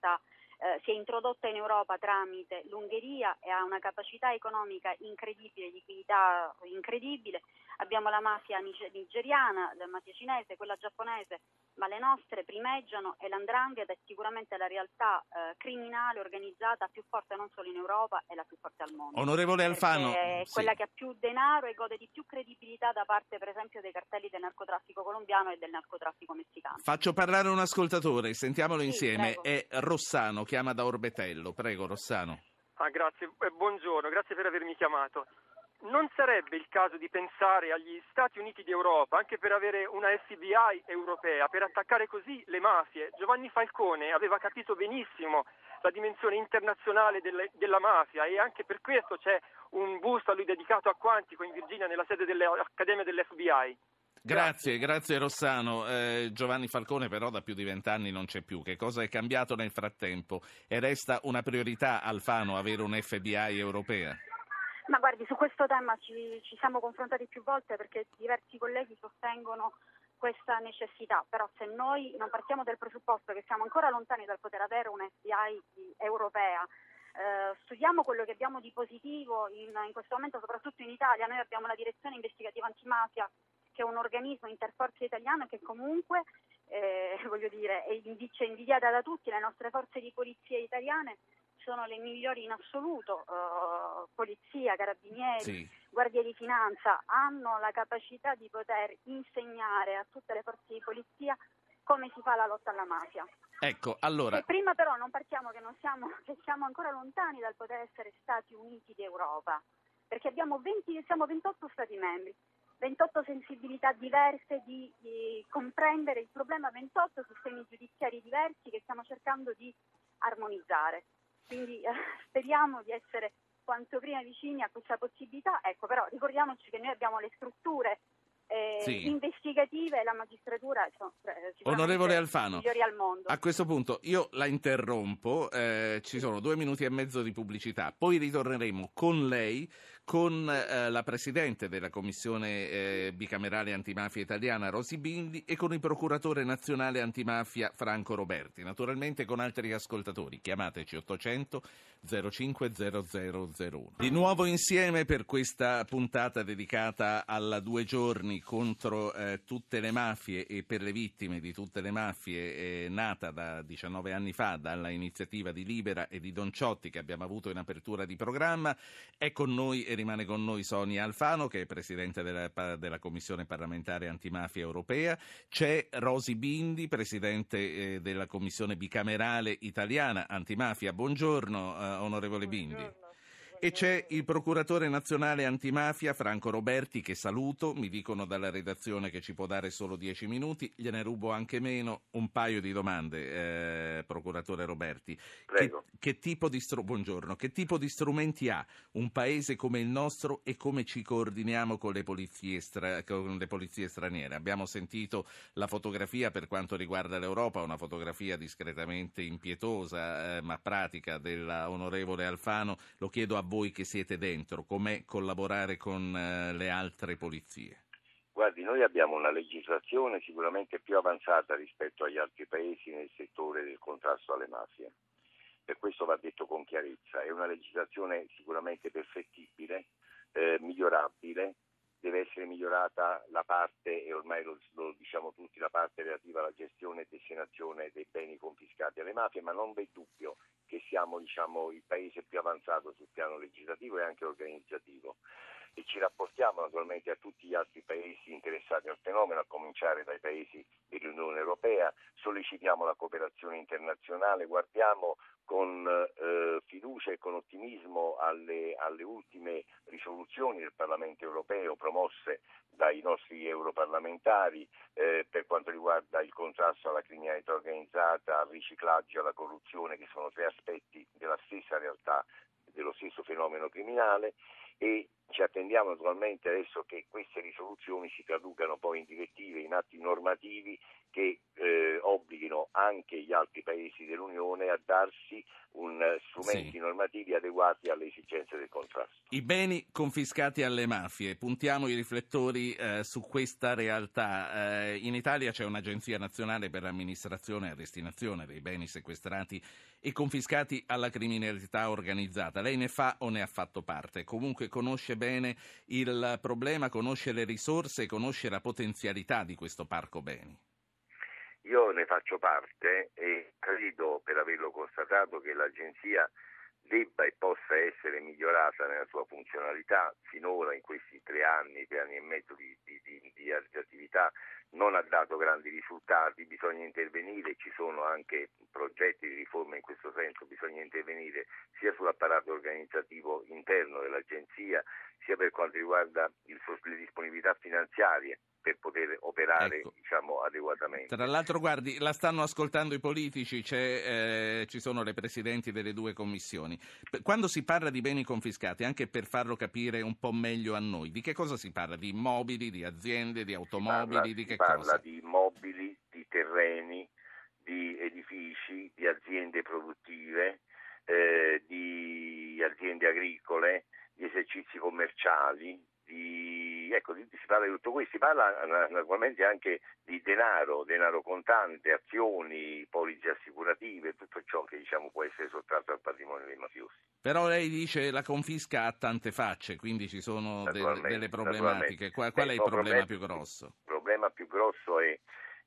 si è introdotta in Europa tramite l'Ungheria e ha una capacità economica incredibile, liquidità incredibile. Abbiamo la mafia nigeriana, la mafia cinese, quella giapponese, ma le nostre primeggiano, e l''ndrangheta è sicuramente la realtà criminale organizzata più forte non solo in Europa, è la più forte al mondo. Onorevole Alfano, è quella che ha più denaro e gode di più credibilità da parte, per esempio, dei cartelli del narcotraffico colombiano e del narcotraffico messicano. Faccio parlare un ascoltatore, sentiamolo insieme. Prego. È Rossano, chiama da Orbetello. Prego, Rossano. Grazie, buongiorno, grazie per avermi chiamato. non sarebbe il caso di pensare agli Stati Uniti d'Europa anche per avere una FBI europea, per attaccare così le mafie? Giovanni Falcone aveva capito benissimo la dimensione internazionale della mafia, e anche per questo c'è un busto a lui dedicato a Quantico in Virginia, nella sede dell'Accademia dell'FBI. Grazie Rossano. Giovanni Falcone però da più di 20 anni non c'è più. Che cosa è cambiato nel frattempo? E resta una priorità, Alfano, avere un FBI europea? Ma guardi, su questo tema ci siamo confrontati più volte, perché diversi colleghi sostengono questa necessità, però se noi non partiamo dal presupposto che siamo ancora lontani dal poter avere una FBI europea, studiamo quello che abbiamo di positivo in questo momento, soprattutto in Italia. Noi abbiamo la direzione investigativa antimafia, che è un organismo interforze italiano che comunque, è invidiata da tutti. Le nostre forze di polizia italiane sono le migliori in assoluto, polizia, carabinieri, sì, guardie di finanza, hanno la capacità di poter insegnare a tutte le forze di polizia come si fa la lotta alla mafia. Ecco, allora... E prima però non partiamo che siamo ancora lontani dal poter essere Stati Uniti d'Europa, perché abbiamo siamo 28 Stati membri, 28 sensibilità diverse di comprendere il problema, 28 sistemi giudiziari diversi che stiamo cercando di armonizzare. Quindi speriamo di essere quanto prima vicini a questa possibilità. Ecco, però ricordiamoci che noi abbiamo le strutture investigative, la magistratura, onorevole Alfano, migliori al mondo. A questo punto io la interrompo, ci sono 2 minuti e mezzo di pubblicità, poi ritorneremo con lei, con la Presidente della Commissione bicamerale antimafia italiana Rosy Bindi, e con il Procuratore nazionale antimafia Franco Roberti, naturalmente con altri ascoltatori. Chiamateci 800 050001. Di nuovo insieme per questa puntata dedicata alla 2 giorni contro tutte le mafie e per le vittime di tutte le mafie, nata da 19 anni fa dalla iniziativa di Libera e di Don Ciotti, che abbiamo avuto in apertura di programma. È con noi e rimane con noi Sonia Alfano, che è Presidente della Commissione parlamentare antimafia europea. C'è Rosy Bindi, Presidente della Commissione bicamerale italiana antimafia. Buongiorno onorevole Bindi. Buongiorno. E c'è il procuratore nazionale antimafia Franco Roberti, che saluto. Mi dicono dalla redazione che ci può dare solo 10 minuti, gliene rubo anche meno. Un paio di domande, procuratore Roberti. Prego. Che tipo di strumenti ha un paese come il nostro e come ci coordiniamo con le polizie straniere? Abbiamo sentito la fotografia per quanto riguarda l'Europa, una fotografia discretamente impietosa ma pratica della onorevole Alfano. Lo chiedo a voi che siete dentro, com'è collaborare con le altre polizie? Guardi, noi abbiamo una legislazione sicuramente più avanzata rispetto agli altri paesi nel settore del contrasto alle mafie, per questo va detto con chiarezza, è una legislazione sicuramente perfettibile, migliorabile, deve essere migliorata la parte, e ormai lo diciamo tutti, la parte relativa alla gestione e destinazione dei beni confiscati alle mafie, ma non v'è dubbio che siamo, il paese più avanzato sul piano legislativo e anche organizzativo, e ci rapportiamo naturalmente a tutti gli altri paesi interessati al fenomeno, a cominciare dai paesi dell'Unione Europea. Sollecitiamo la cooperazione internazionale, guardiamo con fiducia e con ottimismo alle ultime risoluzioni del Parlamento europeo promosse dai nostri europarlamentari per quanto riguarda il contrasto alla criminalità organizzata, al riciclaggio, alla corruzione, che sono 3 aspetti della stessa realtà, dello stesso fenomeno criminale, e ci attendiamo naturalmente adesso che queste risoluzioni si traducano poi in direttive, in atti normativi che obblighino anche gli altri paesi dell'Unione a darsi strumenti normativi adeguati alle esigenze del contrasto. I beni confiscati alle mafie, puntiamo i riflettori su questa realtà. In Italia c'è un'Agenzia nazionale per l'amministrazione e la destinazione dei beni sequestrati e confiscati alla criminalità organizzata. Lei ne fa o ne ha fatto parte? Comunque conosce bene il problema, conosce le risorse, conosce la potenzialità di questo parco beni. Io ne faccio parte e credo, per averlo constatato, che l'agenzia debba e possa essere migliorata nella sua funzionalità. Finora in questi 3 anni e mezzo di attività non ha dato grandi risultati, bisogna intervenire, ci sono anche progetti di riforma in questo senso, bisogna intervenire sia sull'apparato organizzativo interno dell'agenzia sia per quanto riguarda le disponibilità finanziarie per poter operare, ecco, diciamo, adeguatamente. Tra l'altro, guardi, la stanno ascoltando i politici, ci sono le presidenti delle due commissioni. Quando si parla di beni confiscati, anche per farlo capire un po' meglio a noi, di che cosa si parla? Di immobili, di aziende, di automobili, di che cosa? Si parla di immobili, di terreni, di edifici, di aziende produttive, di aziende agricole, di esercizi commerciali, si parla di tutto questo, si parla naturalmente anche di denaro contante, azioni, polizze assicurative, tutto ciò che può essere sottratto al patrimonio dei mafiosi. Però lei dice la confisca ha tante facce, quindi ci sono delle problematiche. Qual è il problema più grosso? Il problema più grosso è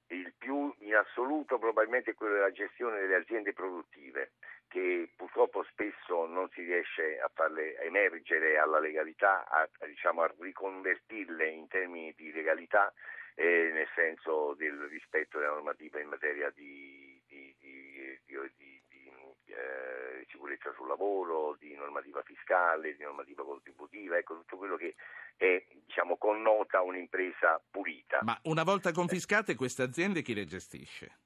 il più in assoluto probabilmente quello della gestione delle aziende produttive, che purtroppo spesso non si riesce a farle emergere alla legalità, a riconvertirle in termini di legalità, nel senso del rispetto della normativa in materia di sicurezza sul lavoro, di normativa fiscale, di normativa contributiva, tutto quello che è, connota un'impresa pulita. Ma una volta confiscate queste aziende chi le gestisce?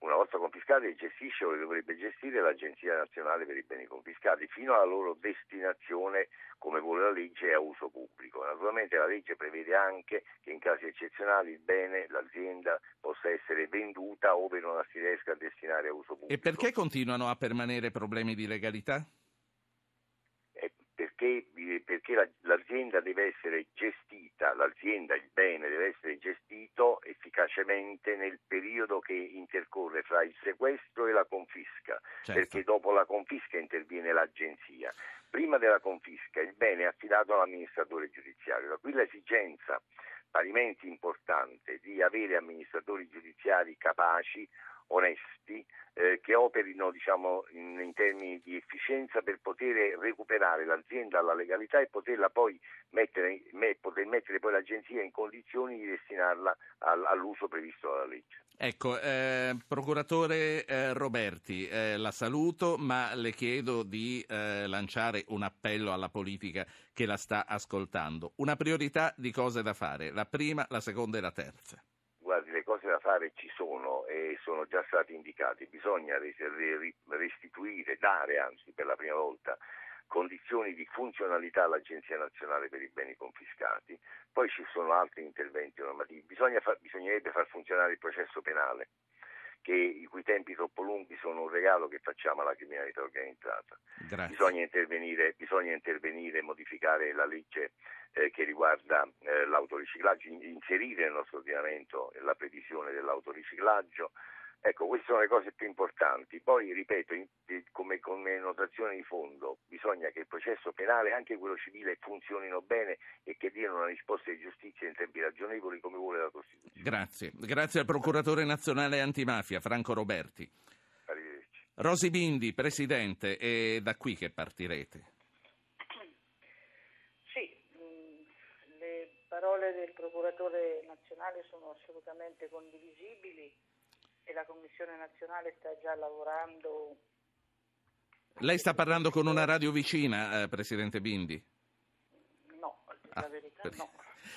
Una volta confiscate gestisce o le dovrebbe gestire l'Agenzia Nazionale per i Beni Confiscati fino alla loro destinazione, come vuole la legge, a uso pubblico. Naturalmente la legge prevede anche che in casi eccezionali il bene, l'azienda, possa essere venduta ove non la si riesca a destinare a uso pubblico. E perché continuano a permanere problemi di legalità? Perché l'azienda deve essere gestita, il bene deve essere gestito efficacemente nel periodo che intercorre fra il sequestro e la confisca, certo, perché dopo la confisca interviene l'agenzia. Prima della confisca il bene è affidato all'amministratore giudiziario, da qui l'esigenza parimenti importante di avere amministratori giudiziari capaci, onesti, che operino in termini di efficienza per poter recuperare l'azienda alla legalità e poterla poi mettere poi l'agenzia in condizioni di destinarla all'uso previsto dalla legge. Ecco, procuratore Roberti, la saluto, ma le chiedo di lanciare un appello alla politica che la sta ascoltando. Una priorità di cose da fare, la prima, la seconda e la terza. Cose da fare ci sono e sono già stati indicati. Bisogna restituire, dare anzi per la prima volta, condizioni di funzionalità all'Agenzia Nazionale per i Beni Confiscati. Poi ci sono altri interventi normativi. Bisognerebbe far funzionare il processo penale, i cui tempi troppo lunghi sono un regalo che facciamo alla criminalità organizzata. Bisogna intervenire e modificare la legge che riguarda l'autoriciclaggio, inserire nel nostro ordinamento la previsione dell'autoriciclaggio. Ecco, queste sono le cose più importanti. Poi, ripeto, come notazione di fondo, bisogna che il processo penale, anche quello civile, funzionino bene e che diano una risposta di giustizia in tempi ragionevoli, come vuole la Costituzione. Grazie al Procuratore Nazionale Antimafia, Franco Roberti. Arrivederci. Rosy Bindi, Presidente, è da qui che partirete. Sì, le parole del Procuratore Nazionale sono assolutamente condivisibili. E la Commissione nazionale sta già lavorando. Lei sta parlando con una radio vicina, Presidente Bindi? No, la verità no.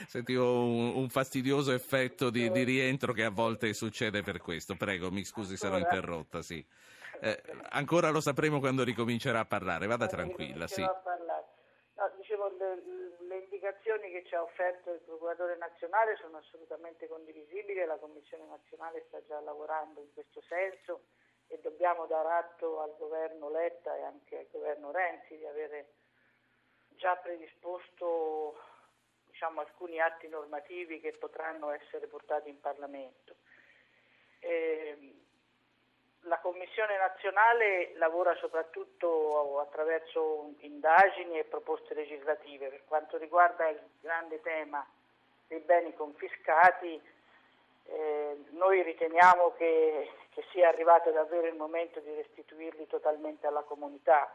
Sentivo un fastidioso effetto di rientro che a volte succede per questo. Prego, mi scusi se l'ho interrotta, sì. Ancora lo sapremo quando ricomincerà a parlare, vada tranquilla, sì. No, dicevo, le indicazioni che ci ha offerto il Procuratore Nazionale sono assolutamente condivisibili, la Commissione Nazionale sta già lavorando in questo senso e dobbiamo dar atto al Governo Letta e anche al Governo Renzi di avere già predisposto alcuni atti normativi che potranno essere portati in Parlamento. La Commissione nazionale lavora soprattutto attraverso indagini e proposte legislative. Per quanto riguarda il grande tema dei beni confiscati, noi riteniamo che sia arrivato davvero il momento di restituirli totalmente alla comunità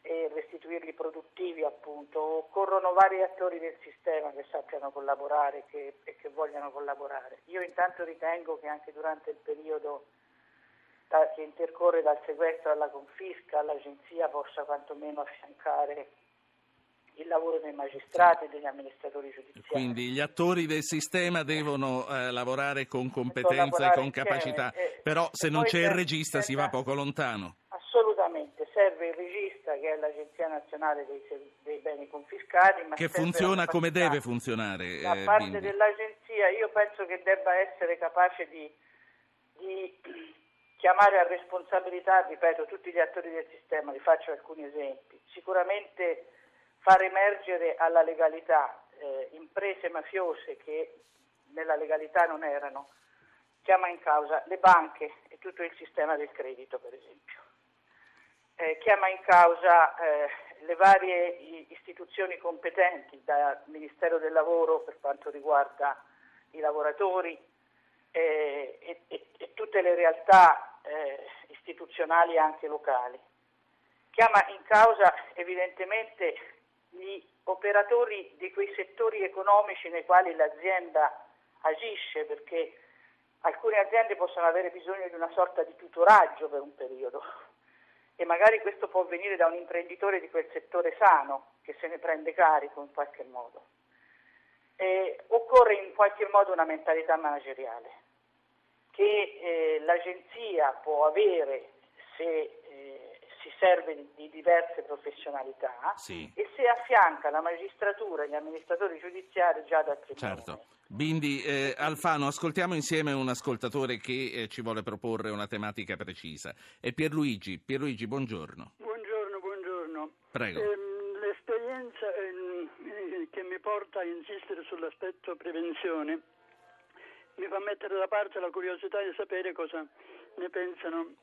e restituirli produttivi, appunto. Occorrono vari attori del sistema che sappiano collaborare e che vogliano collaborare. Io intanto ritengo che anche durante il periodo che intercorre dal sequestro alla confisca, l'agenzia possa quantomeno affiancare il lavoro dei magistrati e degli amministratori giudiziari. Quindi gli attori del sistema devono lavorare con competenza e con capacità, però se non c'è il regista si va poco lontano. Assolutamente, serve il regista che è l'Agenzia Nazionale dei Beni Confiscati. Ma che funziona come deve funzionare. Da parte dell'Agenzia io penso che debba essere capace di chiamare a responsabilità, ripeto, tutti gli attori del sistema, vi faccio alcuni esempi. Sicuramente far emergere alla legalità imprese mafiose che nella legalità non erano, chiama in causa le banche e tutto il sistema del credito, per esempio. Chiama in causa le varie istituzioni competenti, dal Ministero del Lavoro per quanto riguarda i lavoratori e tutte le realtà istituzionali e anche locali. Chiama in causa evidentemente gli operatori di quei settori economici nei quali l'azienda agisce, perché alcune aziende possono avere bisogno di una sorta di tutoraggio per un periodo e magari questo può venire da un imprenditore di quel settore sano che se ne prende carico in qualche modo. Occorre in qualche modo una mentalità manageriale che l'agenzia può avere se si serve di diverse professionalità, sì, e se affianca la magistratura e gli amministratori giudiziari già da tre. Certo. Bindi, Alfano, ascoltiamo insieme un ascoltatore che ci vuole proporre una tematica precisa. È Pierluigi. Pierluigi, buongiorno. Buongiorno. Prego. L'esperienza che mi porta a insistere sull'aspetto prevenzione mi fa mettere da parte la curiosità di sapere cosa ne pensano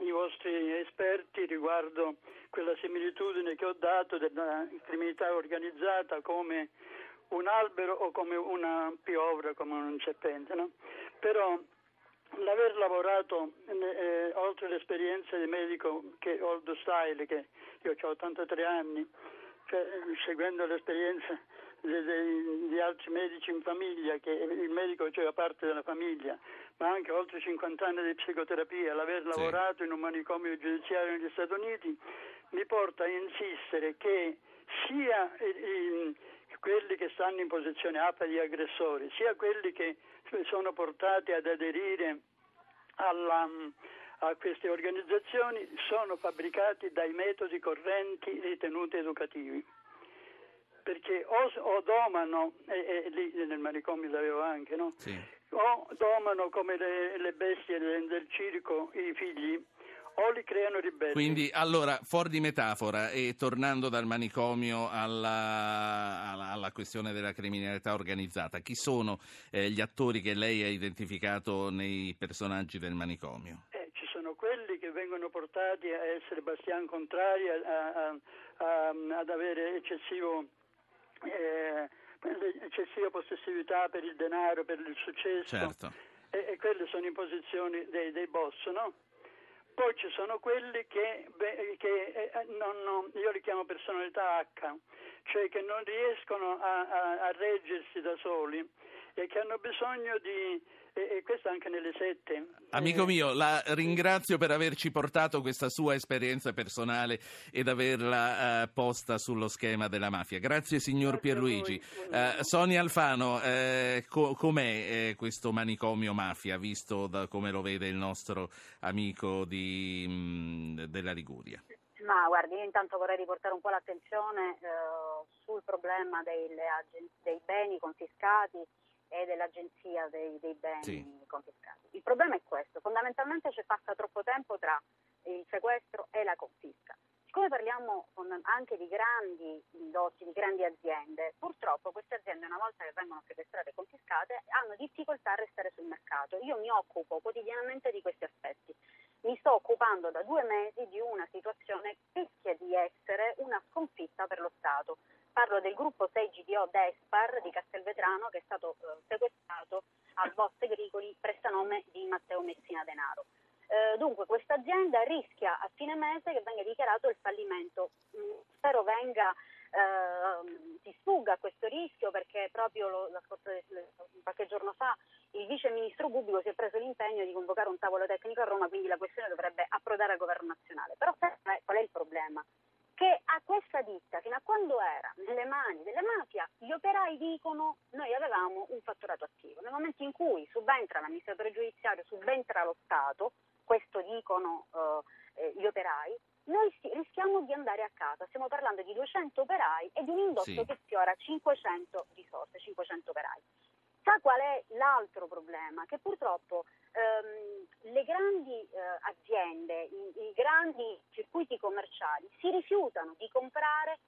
i vostri esperti riguardo quella similitudine che ho dato della criminalità organizzata come un albero o come una piovra, come un serpente, no? Però l'aver lavorato oltre l'esperienza di medico che old style, che io ho 83 anni, cioè, seguendo l'esperienza di altri medici in famiglia, che il medico faceva parte della famiglia, ma anche oltre 50 anni di psicoterapia, l'aver lavorato in un manicomio giudiziario negli Stati Uniti, mi porta a insistere che sia quelli che stanno in posizione alta, gli aggressori, sia quelli che sono portati ad aderire a queste organizzazioni, sono fabbricati dai metodi correnti ritenuti educativi. Perché o domano, e lì nel manicomio l'avevo anche, no? Sì. O domano come le bestie del circo i figli, o li creano ribelli. Quindi, allora, fuori di metafora e tornando dal manicomio alla questione della criminalità organizzata, chi sono gli attori che lei ha identificato nei personaggi del manicomio? Ci sono quelli che vengono portati a essere bastian contrari, ad avere eccessiva possessività per il denaro, per il successo, certo, e quelle sono in posizioni dei boss, no? Poi ci sono quelli che io li chiamo personalità H, cioè che non riescono a reggersi da soli e che hanno bisogno di... E questo anche nelle sette. Amico mio, la ringrazio per averci portato questa sua esperienza personale ed averla posta sullo schema della mafia. Grazie signor Pierluigi. Sonia Alfano, com'è questo manicomio mafia, visto da come lo vede il nostro amico della Liguria? Ma guardi, io intanto vorrei riportare un po' l'attenzione sul problema dei beni confiscati e dell'agenzia dei beni, sì, confiscati. Il problema è questo: fondamentalmente ci passa troppo tempo tra il sequestro e la confisca. Siccome parliamo anche di grandi indotti, di grandi aziende, purtroppo queste aziende, una volta che vengono sequestrate e confiscate, hanno difficoltà a restare sul mercato. Io mi occupo quotidianamente di questi aspetti. Mi sto occupando da 2 mesi di una situazione che rischia di essere una sconfitta per lo Stato. Parlo del gruppo 6 GDO Despar di Castelvetrano, che è stato sequestrato al boss Gricoli, prestanome di Matteo Messina Denaro. Dunque questa azienda rischia a fine mese che venga dichiarato il fallimento. Spero si sfugga a questo rischio, perché proprio qualche giorno fa il vice ministro Bubbico si è preso l'impegno di convocare un tavolo tecnico a Roma, quindi la questione dovrebbe approdare al governo nazionale. Però qual è il problema? che a questa ditta, fino a quando era nelle mani della mafia, gli operai dicono: noi avevamo un fatturato attivo. Nel momento in cui subentra l'amministratore giudiziario, subentra lo Stato, questo dicono gli operai, noi rischiamo di andare a casa. Stiamo parlando di 200 operai e di un indotto che sfiora 500 risorse, 500 operai. Sa qual è l'altro problema? Che purtroppo le grandi aziende, i grandi circuiti commerciali si rifiutano di comprare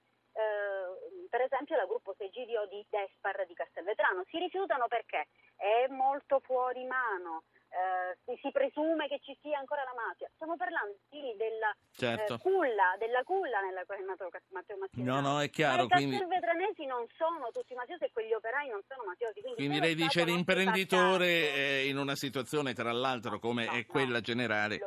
per esempio la gruppo Segidio di Despar di Castelvetrano. Si rifiutano perché è molto fuori mano, si presume che ci sia ancora la mafia. Stiamo parlando della culla nella quale è nato Matteo Messina. No, è chiaro. Ma i castelvetranesi non sono tutti mafiosi e quegli operai non sono mafiosi. Quindi lei dice l'imprenditore è in una situazione, tra l'altro, come quella generale.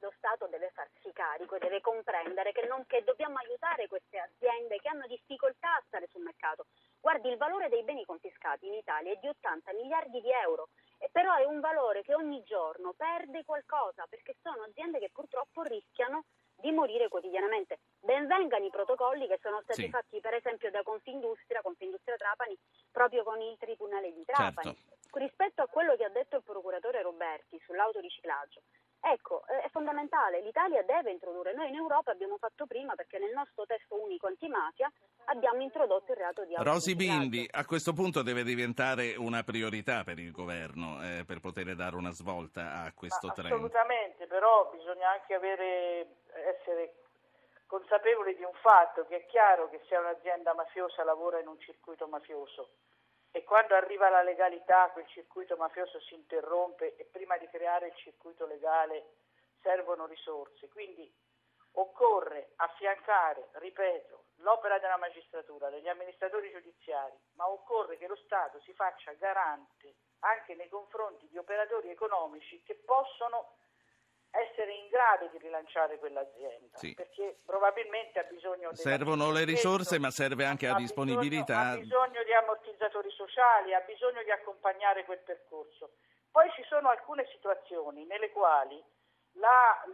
Lo Stato deve farsi carico, deve comprendere che dobbiamo aiutare queste aziende che hanno difficoltà a stare sul mercato. Guardi, il valore dei beni confiscati in Italia è di 80 miliardi di euro. Però è un valore che ogni giorno perde qualcosa, perché sono aziende che purtroppo rischiano di morire quotidianamente. Ben vengano i protocolli che sono stati fatti per esempio da Confindustria Trapani, proprio con il Tribunale di Trapani. Certo. Rispetto a quello che ha detto il procuratore Roberti sull'autoriciclaggio, ecco, è fondamentale, l'Italia deve introdurre. Noi in Europa abbiamo fatto prima, perché nel nostro testo unico antimafia abbiamo introdotto il reato di autoriciclaggio. Rosy Bindi, a questo punto deve diventare una priorità per il governo, per poter dare una svolta a questo trend. Assolutamente, però bisogna anche essere consapevoli di un fatto, che è chiaro che se un'azienda mafiosa lavora in un circuito mafioso e quando arriva la legalità quel circuito mafioso si interrompe e prima di creare il circuito legale servono risorse, quindi occorre affiancare, ripeto, l'opera della magistratura, degli amministratori giudiziari, ma occorre che lo Stato si faccia garante anche nei confronti di operatori economici che possono essere in grado di rilanciare quell'azienda, perché probabilmente ha bisogno... Servono le risorse, ma serve anche la disponibilità. Ha bisogno di ammortizzatori sociali, ha bisogno di accompagnare quel percorso. Poi ci sono alcune situazioni nelle quali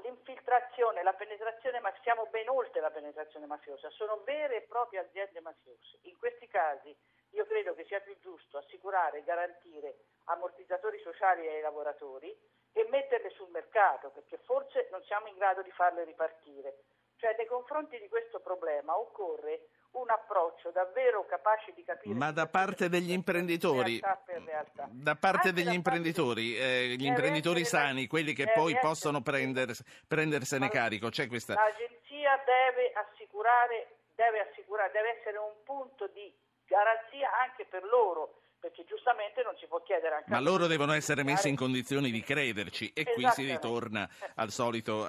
l'infiltrazione, la penetrazione, ma siamo ben oltre la penetrazione mafiosa, sono vere e proprie aziende mafiose. In questi casi io credo che sia più giusto assicurare e garantire ammortizzatori sociali ai lavoratori e metterle sul mercato, perché forse non siamo in grado di farle ripartire. Cioè, nei confronti di questo problema occorre un approccio davvero capace di capire... Ma da parte degli imprenditori, gli imprenditori sani, quelli che poi possono prendersene carico, c'è questa... L'agenzia deve essere un punto di garanzia anche per loro, perché giustamente non si può chiedere anche... Ma loro devono essere messi in condizioni di crederci, e qui si ritorna al solito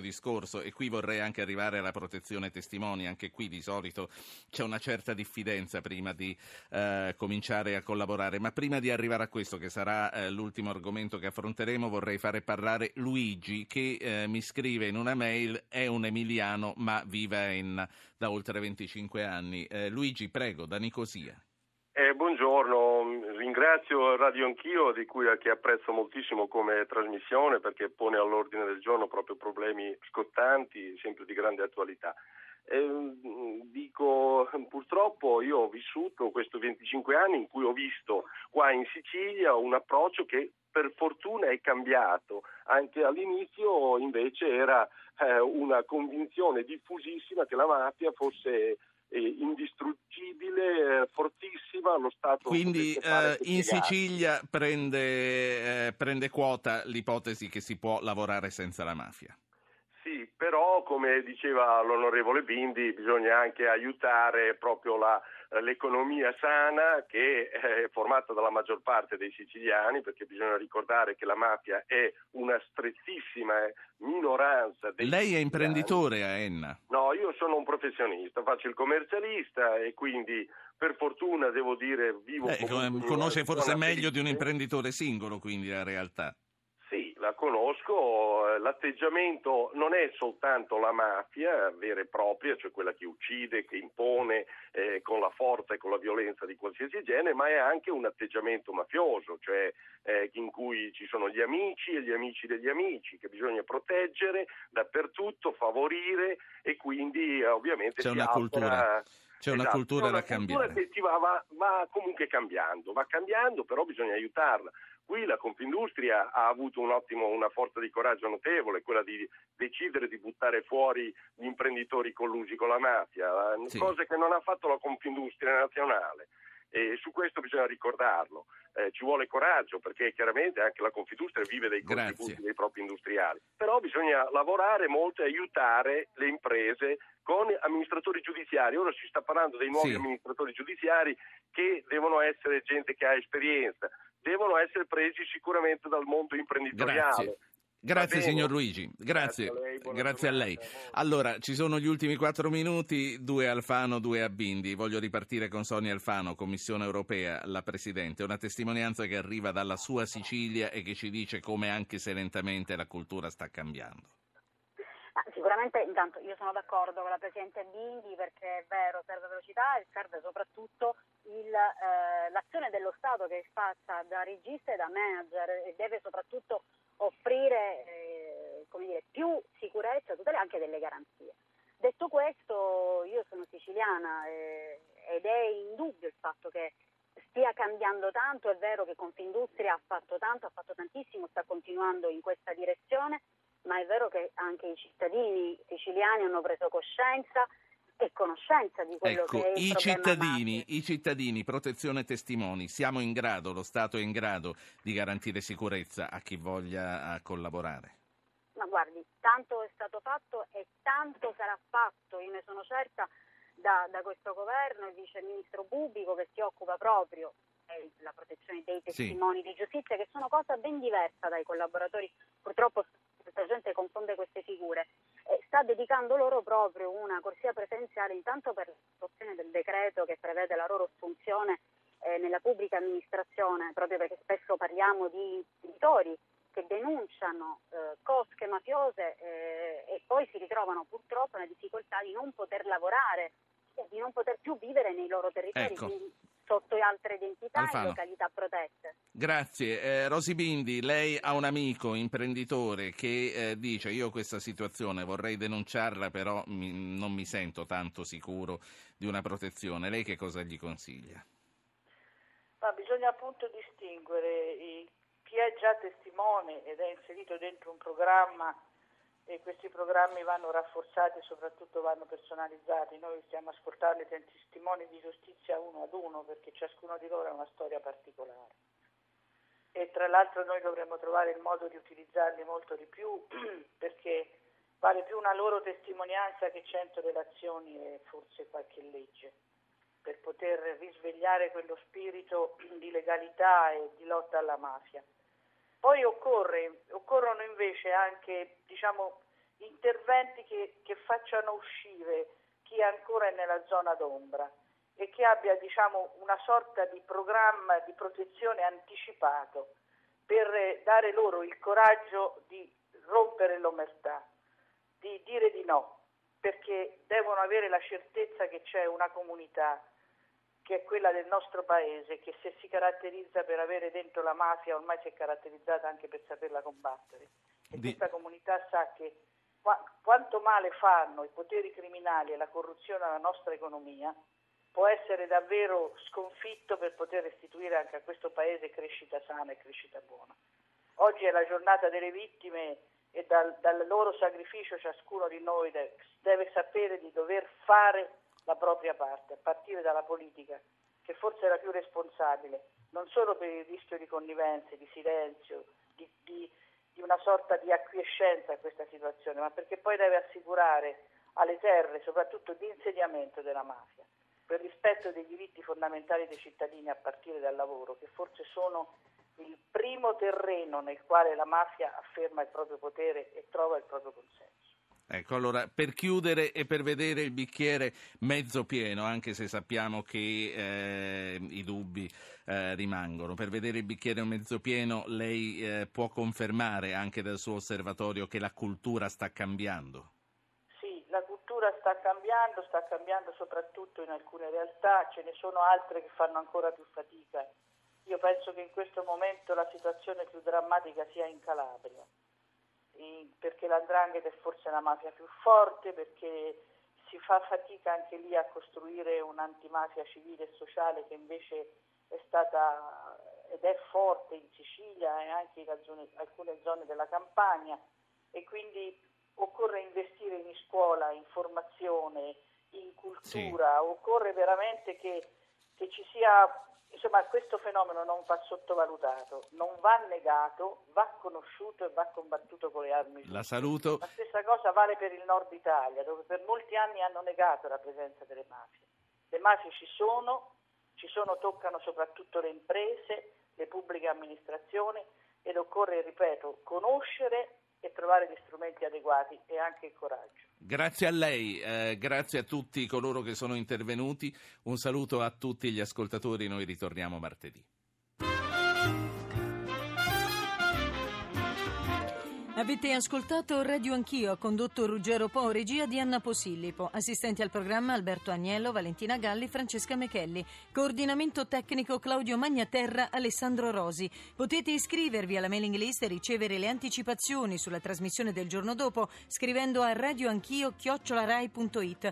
discorso, e qui vorrei anche arrivare alla protezione testimoni. Anche qui di solito c'è una certa diffidenza prima di cominciare a collaborare, ma prima di arrivare a questo, che sarà l'ultimo argomento che affronteremo, vorrei fare parlare Luigi, che mi scrive in una mail: è un emiliano ma vive a Enna da oltre 25 anni. Luigi, prego, da Nicosia. Buongiorno, ringrazio Radio Anch'io, che apprezzo moltissimo come trasmissione, perché pone all'ordine del giorno proprio problemi scottanti, sempre di grande attualità. Dico, purtroppo io ho vissuto questi 25 anni in cui ho visto qua in Sicilia un approccio che per fortuna è cambiato. Anche all'inizio invece era una convinzione diffusissima che la mafia fosse... indistruttibile, fortissima, lo Stato. Quindi in Sicilia prende quota l'ipotesi che si può lavorare senza la mafia. Sì, però come diceva l'onorevole Bindi, bisogna anche aiutare proprio l'economia sana, che è formata dalla maggior parte dei siciliani, perché bisogna ricordare che la mafia è una strettissima minoranza dei siciliani. Lei è imprenditore a Enna? No, io sono un professionista, faccio il commercialista e quindi per fortuna devo dire vivo... conosce forse meglio di un imprenditore singolo quindi la realtà. La conosco, l'atteggiamento non è soltanto la mafia vera e propria, cioè quella che uccide, che impone con la forza e con la violenza di qualsiasi genere, ma è anche un atteggiamento mafioso, cioè in cui ci sono gli amici e gli amici degli amici che bisogna proteggere dappertutto, favorire, e quindi ovviamente c'è una cultura. C'è una cultura da cambiare. Una cultura che va comunque cambiando, però bisogna aiutarla. Qui la Confindustria ha avuto una forza di coraggio notevole, quella di decidere di buttare fuori gli imprenditori collusi con la mafia, sì, cose che non ha fatto la Confindustria nazionale, e su questo bisogna ricordarlo. Ci vuole coraggio, perché chiaramente anche la Confindustria vive dei contributi dei propri industriali, però bisogna lavorare molto e aiutare le imprese con amministratori giudiziari. Ora si sta parlando dei nuovi amministratori giudiziari, che devono essere gente che ha esperienza, devono essere presi sicuramente dal mondo imprenditoriale. Grazie signor Luigi, grazie a lei. Allora, ci sono gli ultimi 4 minuti, 2 Alfano, 2 a Bindi. Voglio ripartire con Sonia Alfano, Commissione Europea, la Presidente. Una testimonianza che arriva dalla sua Sicilia e che ci dice come anche se lentamente la cultura sta cambiando. Sicuramente, intanto, io sono d'accordo con la Presidente Bindi, perché è vero, serve velocità e serve soprattutto l'azione dello Stato, che è fatta da regista e da manager, e deve soprattutto offrire più sicurezza, tutele, anche delle garanzie. Detto questo, io sono siciliana ed è indubbio il fatto che stia cambiando tanto. È vero che Confindustria ha fatto tanto, ha fatto tantissimo, sta continuando in questa direzione, ma è vero che anche i cittadini siciliani hanno preso coscienza e conoscenza di quello che è il problema mafia. I cittadini, protezione testimoni, siamo in grado, lo Stato è in grado di garantire sicurezza a chi voglia collaborare? Ma guardi, tanto è stato fatto e tanto sarà fatto, io ne sono certa, da questo governo, il vice ministro Bubico, che si occupa proprio della protezione dei testimoni di giustizia, che sono cosa ben diversa dai collaboratori. Purtroppo la gente confonde queste figure. Sta dedicando loro proprio una corsia presenziale, intanto per l'attuazione del decreto che prevede la loro assunzione nella pubblica amministrazione, proprio perché spesso parliamo di imprenditori che denunciano cosche mafiose e poi si ritrovano purtroppo nella difficoltà di non poter lavorare, di non poter più vivere nei loro territori. Quindi, sotto altre identità e località protette. Grazie. Rosy Bindi, lei ha un amico imprenditore che dice: io questa situazione vorrei denunciarla, però non mi sento tanto sicuro di una protezione. Lei che cosa gli consiglia? Ma bisogna appunto distinguere chi è già testimone ed è inserito dentro un programma, e questi programmi vanno rafforzati e soprattutto vanno personalizzati. Noi stiamo ascoltando i testimoni di giustizia uno ad uno, perché ciascuno di loro ha una storia particolare, e tra l'altro noi dovremmo trovare il modo di utilizzarli molto di più, perché vale più una loro testimonianza che 100 relazioni e forse qualche legge, per poter risvegliare quello spirito di legalità e di lotta alla mafia. Poi occorrono invece anche, interventi che facciano uscire chi ancora è nella zona d'ombra e che abbia, una sorta di programma di protezione anticipato, per dare loro il coraggio di rompere l'omertà, di dire di no, perché devono avere la certezza che c'è una comunità, che è quella del nostro paese, che se si caratterizza per avere dentro la mafia, ormai si è caratterizzata anche per saperla combattere. E questa comunità sa che quanto male fanno i poteri criminali e la corruzione alla nostra economia, può essere davvero sconfitto per poter restituire anche a questo paese crescita sana e crescita buona. Oggi è la giornata delle vittime, e dal loro sacrificio ciascuno di noi deve sapere di dover fare la propria parte, a partire dalla politica, che forse era più responsabile, non solo per il rischio di connivenze, di silenzio, di una sorta di acquiescenza a questa situazione, ma perché poi deve assicurare alle terre, soprattutto, di insediamento della mafia, per rispetto dei diritti fondamentali dei cittadini, a partire dal lavoro, che forse sono il primo terreno nel quale la mafia afferma il proprio potere e trova il proprio consenso. Ecco, allora, per chiudere e per vedere il bicchiere mezzo pieno, anche se sappiamo che i dubbi rimangono, per vedere il bicchiere mezzo pieno lei può confermare anche dal suo osservatorio che la cultura sta cambiando? Sì, la cultura sta cambiando soprattutto in alcune realtà, ce ne sono altre che fanno ancora più fatica. Io penso che in questo momento la situazione più drammatica sia in Calabria, perché la 'ndrangheta è forse la mafia più forte, perché si fa fatica anche lì a costruire un'antimafia civile e sociale che invece è stata ed è forte in Sicilia e anche in alcune zone della Campania, e quindi occorre investire in scuola, in formazione, in cultura, sì. Occorre veramente che ci sia, insomma, questo fenomeno non va sottovalutato, non va negato, va conosciuto e va combattuto con le armi. La saluto. La stessa cosa vale per il nord Italia, dove per molti anni hanno negato la presenza delle mafie. Le mafie ci sono, toccano soprattutto le imprese, le pubbliche amministrazioni, ed occorre, ripeto, conoscere e trovare gli strumenti adeguati e anche il coraggio. Grazie a lei, grazie a tutti coloro che sono intervenuti, un saluto a tutti gli ascoltatori, noi ritorniamo martedì. Avete ascoltato Radio Anch'io, condotto Ruggero Po, regia di Anna Posillipo, assistenti al programma Alberto Agnello, Valentina Galli, Francesca Mechelli, coordinamento tecnico Claudio Magnaterra, Alessandro Rosi. Potete iscrivervi alla mailing list e ricevere le anticipazioni sulla trasmissione del giorno dopo scrivendo a radioanchio@rai.it.